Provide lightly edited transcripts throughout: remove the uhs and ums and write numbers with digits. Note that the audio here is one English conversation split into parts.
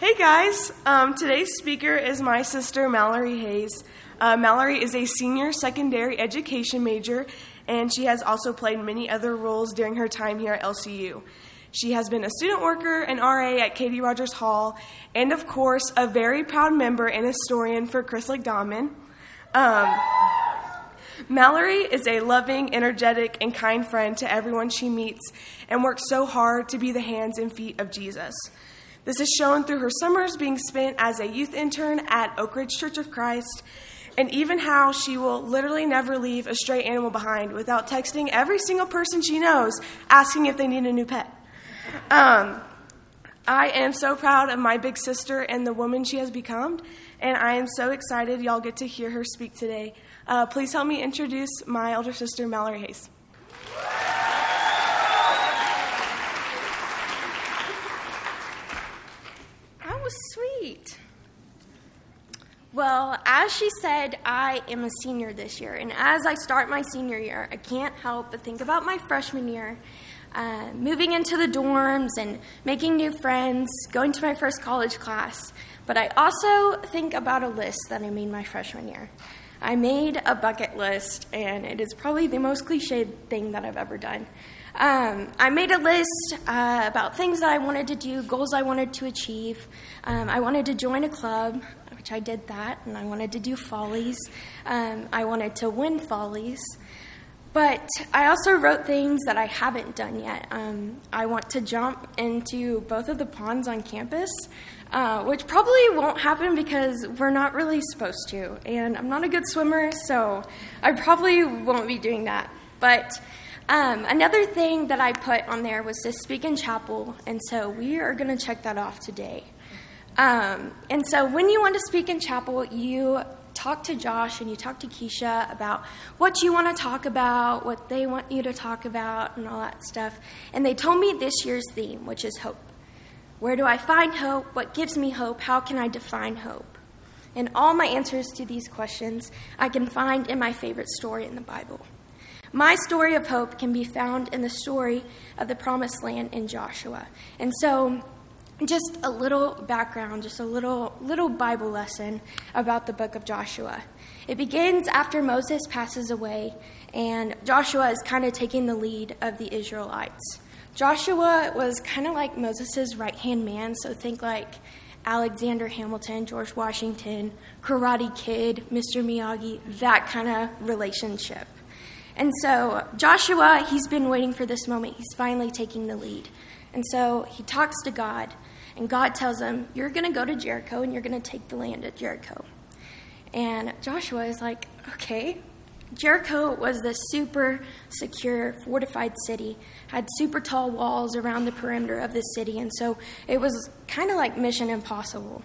Hey guys, today's speaker is my sister Mallory Hayes. Mallory is a senior secondary education major, and she has also played many other roles during her time here at LCU. She has been a student worker, an RA at Katie Rogers Hall, and of course, a very proud member and historian for Chris Legdommen. Mallory is a loving, energetic, and kind friend to everyone she meets and works so hard to be the hands and feet of Jesus. This is shown through her summers being spent as a youth intern at Oak Ridge Church of Christ, and even how she will literally never leave a stray animal behind without texting every single person she knows, asking if they need a new pet. I am so proud of my big sister and the woman she has become, and I am so excited y'all get to hear her speak today. Please help me introduce my older sister, Mallory Hayes. That was sweet. Well, as she said, I am a senior this year, and as I start my senior year, I can't help but think about my freshman year, moving into the dorms and making new friends, going to my first college class. But I also think about a list that I made my freshman year. I made a bucket list, and it is probably the most cliched thing that I've ever done. I made a list about things that I wanted to do, goals I wanted to achieve. I wanted to join a club, which I did that, and I wanted to do follies. I wanted to win follies. But I also wrote things that I haven't done yet. I want to jump into both of the ponds on campus, which probably won't happen because we're not really supposed to. And I'm not a good swimmer, so I probably won't be doing that. But another thing that I put on there was to speak in chapel, and so we are going to check that off today. And so when you want to speak in chapel, you talk to Josh and you talk to Keisha about what you want to talk about, what they want you to talk about, and all that stuff. And they told me this year's theme, which is hope. Where do I find hope? What gives me hope? How can I define hope? And all my answers to these questions I can find in my favorite story in the Bible. My story of hope can be found in the story of the Promised Land in Joshua. And so just a little background, just a little Bible lesson about the book of Joshua. It begins after Moses passes away, and Joshua is kind of taking the lead of the Israelites. Joshua was kind of like Moses' right-hand man, so think like Alexander Hamilton, George Washington, Karate Kid, Mr. Miyagi, that kind of relationship. And so Joshua, he's been waiting for this moment. He's finally taking the lead. And so he talks to God, and God tells him, you're going to go to Jericho, and you're going to take the land at Jericho. And Joshua is like, okay. Jericho was this super secure, fortified city, had super tall walls around the perimeter of the city, and so it was kind of like Mission Impossible.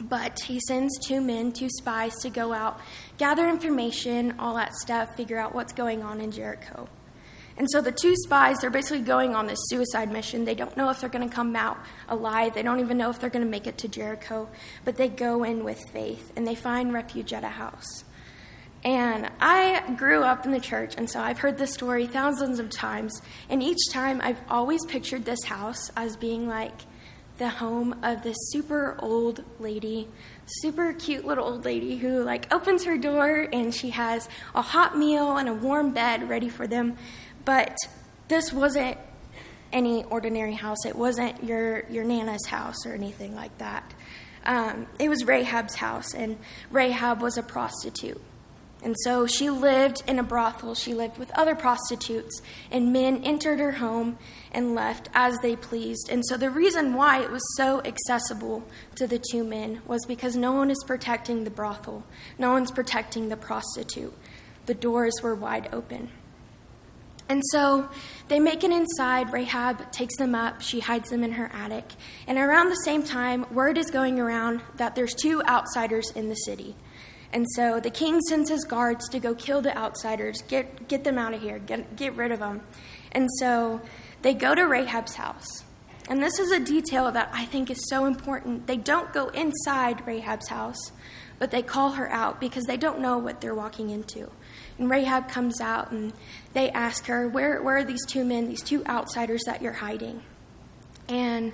But he sends two men, two spies, to go out, gather information, all that stuff, figure out what's going on in Jericho. And so the two spies, they're basically going on this suicide mission. They don't know if they're going to come out alive. They don't even know if they're going to make it to Jericho. But they go in with faith, and they find refuge at a house. And I grew up in the church, and so I've heard this story thousands of times. And each time, I've always pictured this house as being like the home of this super old lady, super cute little old lady who like opens her door, and she has a hot meal and a warm bed ready for them. But this wasn't any ordinary house. It wasn't your Nana's house or anything like that. It was Rahab's house, and Rahab was a prostitute. And so she lived in a brothel. She lived with other prostitutes, and men entered her home and left as they pleased. And so the reason why it was so accessible to the two men was because no one is protecting the brothel. No one's protecting the prostitute. The doors were wide open. And so they make it inside. Rahab takes them up. She hides them in her attic. And around the same time, word is going around that there's two outsiders in the city. And so the king sends his guards to go kill the outsiders, get them out of here, get rid of them. And so they go to Rahab's house. And this is a detail that I think is so important. They don't go inside Rahab's house, but they call her out because they don't know what they're walking into. And Rahab comes out, and they ask her, where are these two men, these two outsiders that you're hiding? And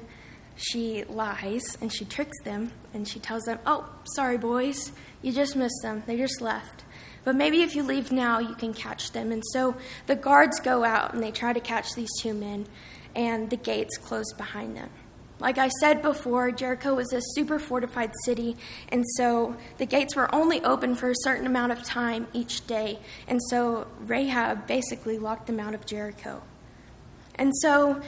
she lies and she tricks them and she tells them, oh, sorry, boys, you just missed them. They just left. But maybe if you leave now, you can catch them. And so the guards go out and they try to catch these two men, and the gates close behind them. Like I said before, Jericho was a super fortified city, and so the gates were only open for a certain amount of time each day. And so Rahab basically locked them out of Jericho. And so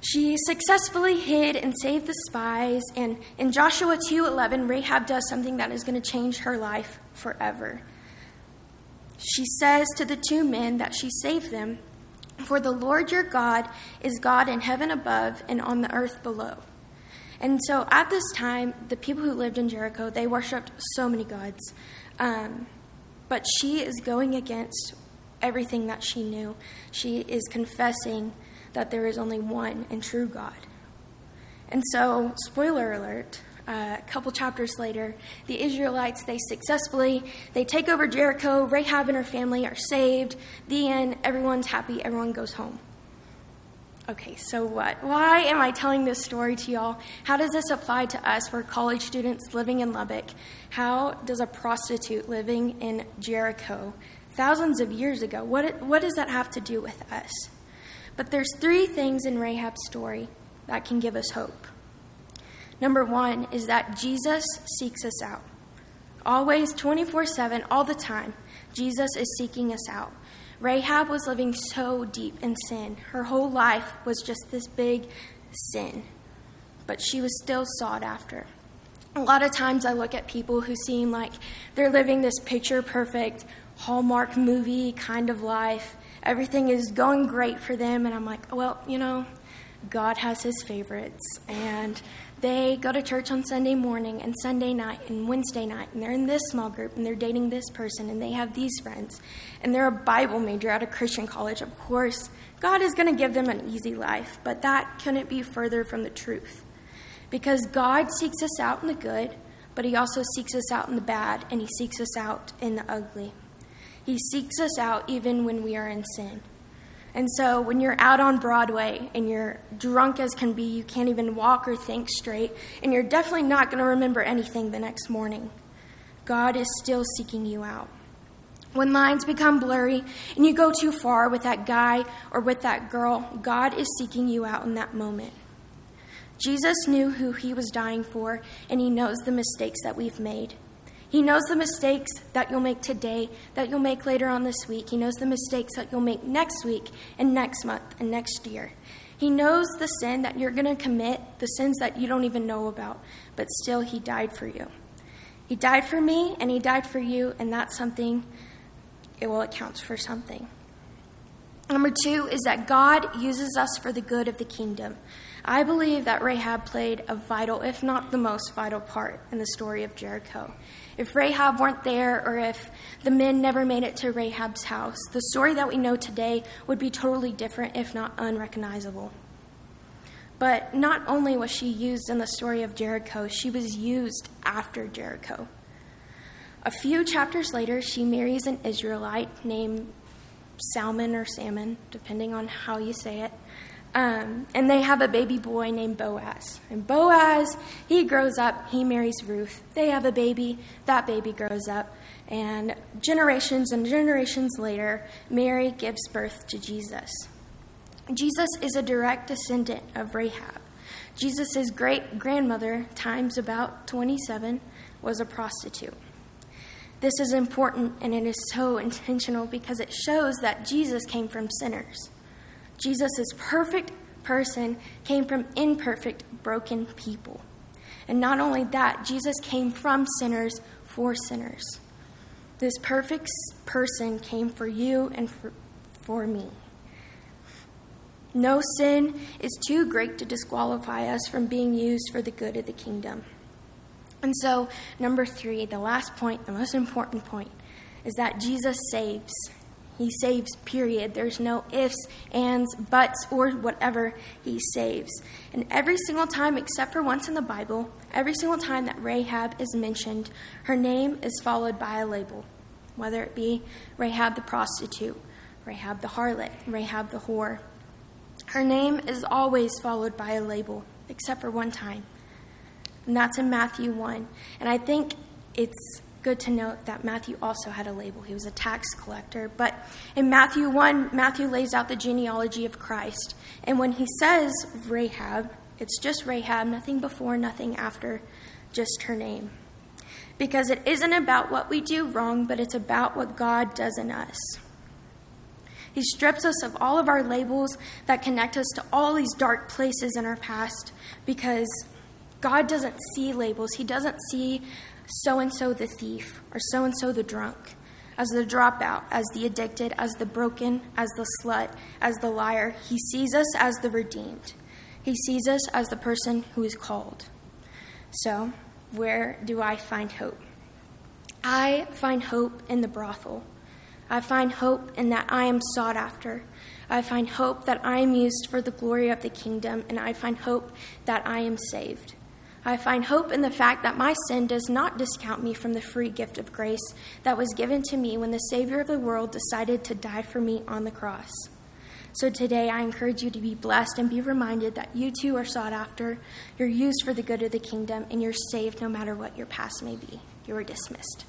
she successfully hid and saved the spies. And in Joshua 2:11, Rahab does something that is going to change her life forever. She says to the two men that she saved them, "For the Lord your God is God in heaven above and on the earth below." And so at this time, the people who lived in Jericho, they worshipped so many gods. But she is going against everything that she knew. She is confessing that there is only one and true God. And so, spoiler alert, a couple chapters later, the Israelites, they take over Jericho. Rahab and her family are saved. The end. Everyone's happy. Everyone goes home. Okay, so what? Why am I telling this story to y'all? How does this apply to us? We're college students living in Lubbock. How does a prostitute living in Jericho thousands of years ago, what does that have to do with us? But there's three things in Rahab's story that can give us hope. Number one is that Jesus seeks us out. Always, 24/7, all the time, Jesus is seeking us out. Rahab was living so deep in sin. Her whole life was just this big sin. But she was still sought after. A lot of times I look at people who seem like they're living this picture-perfect, Hallmark movie kind of life. Everything is going great for them. And I'm like, well, you know, God has his favorites. And they go to church on Sunday morning and Sunday night and Wednesday night, and they're in this small group, and they're dating this person, and they have these friends, and they're a Bible major at a Christian college. Of course, God is going to give them an easy life, but that couldn't be further from the truth, because God seeks us out in the good, but he also seeks us out in the bad, and he seeks us out in the ugly. He seeks us out even when we are in sin. And so when you're out on Broadway and you're drunk as can be, you can't even walk or think straight, and you're definitely not going to remember anything the next morning, God is still seeking you out. When lines become blurry and you go too far with that guy or with that girl, God is seeking you out in that moment. Jesus knew who he was dying for, and he knows the mistakes that we've made. He knows the mistakes that you'll make today, that you'll make later on this week. He knows the mistakes that you'll make next week and next month and next year. He knows the sin that you're going to commit, the sins that you don't even know about, but still he died for you. He died for me and he died for you, and that's something, it counts for something. Number two is that God uses us for the good of the kingdom. I believe that Rahab played a vital, if not the most vital part in the story of Jericho. If Rahab weren't there, or if the men never made it to Rahab's house, the story that we know today would be totally different, if not unrecognizable. But not only was she used in the story of Jericho, she was used after Jericho. A few chapters later, she marries an Israelite named Salmon or Salmon, depending on how you say it. And they have a baby boy named Boaz. And Boaz, he grows up, he marries Ruth. They have a baby, that baby grows up. And generations later, Mary gives birth to Jesus. Jesus is a direct descendant of Rahab. Jesus' great-grandmother, times about 27, was a prostitute. This is important, and it is so intentional because it shows that Jesus came from sinners. Jesus' perfect person came from imperfect, broken people. And not only that, Jesus came from sinners for sinners. This perfect person came for you and for me. No sin is too great to disqualify us from being used for the good of the kingdom. And so, number three, the last point, the most important point, is that Jesus saves. He saves, period. There's no ifs, ands, buts, or whatever. He saves. And every single time, except for once in the Bible, every single time that Rahab is mentioned, her name is followed by a label, whether it be Rahab the prostitute, Rahab the harlot, Rahab the whore. Her name is always followed by a label. except for one time. And that's in Matthew 1. And I think it's good to note that Matthew also had a label. He was a tax collector. But in Matthew 1, Matthew lays out the genealogy of Christ. And when he says Rahab, it's just Rahab, nothing before, nothing after, just her name. Because it isn't about what we do wrong, but it's about what God does in us. He strips us of all of our labels that connect us to all these dark places in our past, because God doesn't see labels. He doesn't see so-and-so the thief or so-and-so the drunk, as the dropout, as the addicted, as the broken, as the slut, as the liar. He sees us as the redeemed. He sees us as the person who is called. So, where do I find hope? I find hope in the brothel. I find hope in that I am sought after. I find hope that I am used for the glory of the kingdom, and I find hope that I am saved. I find hope in the fact that my sin does not discount me from the free gift of grace that was given to me when the Savior of the world decided to die for me on the cross. So today, I encourage you to be blessed and be reminded that you too are sought after, you're used for the good of the kingdom, and you're saved no matter what your past may be. You are dismissed.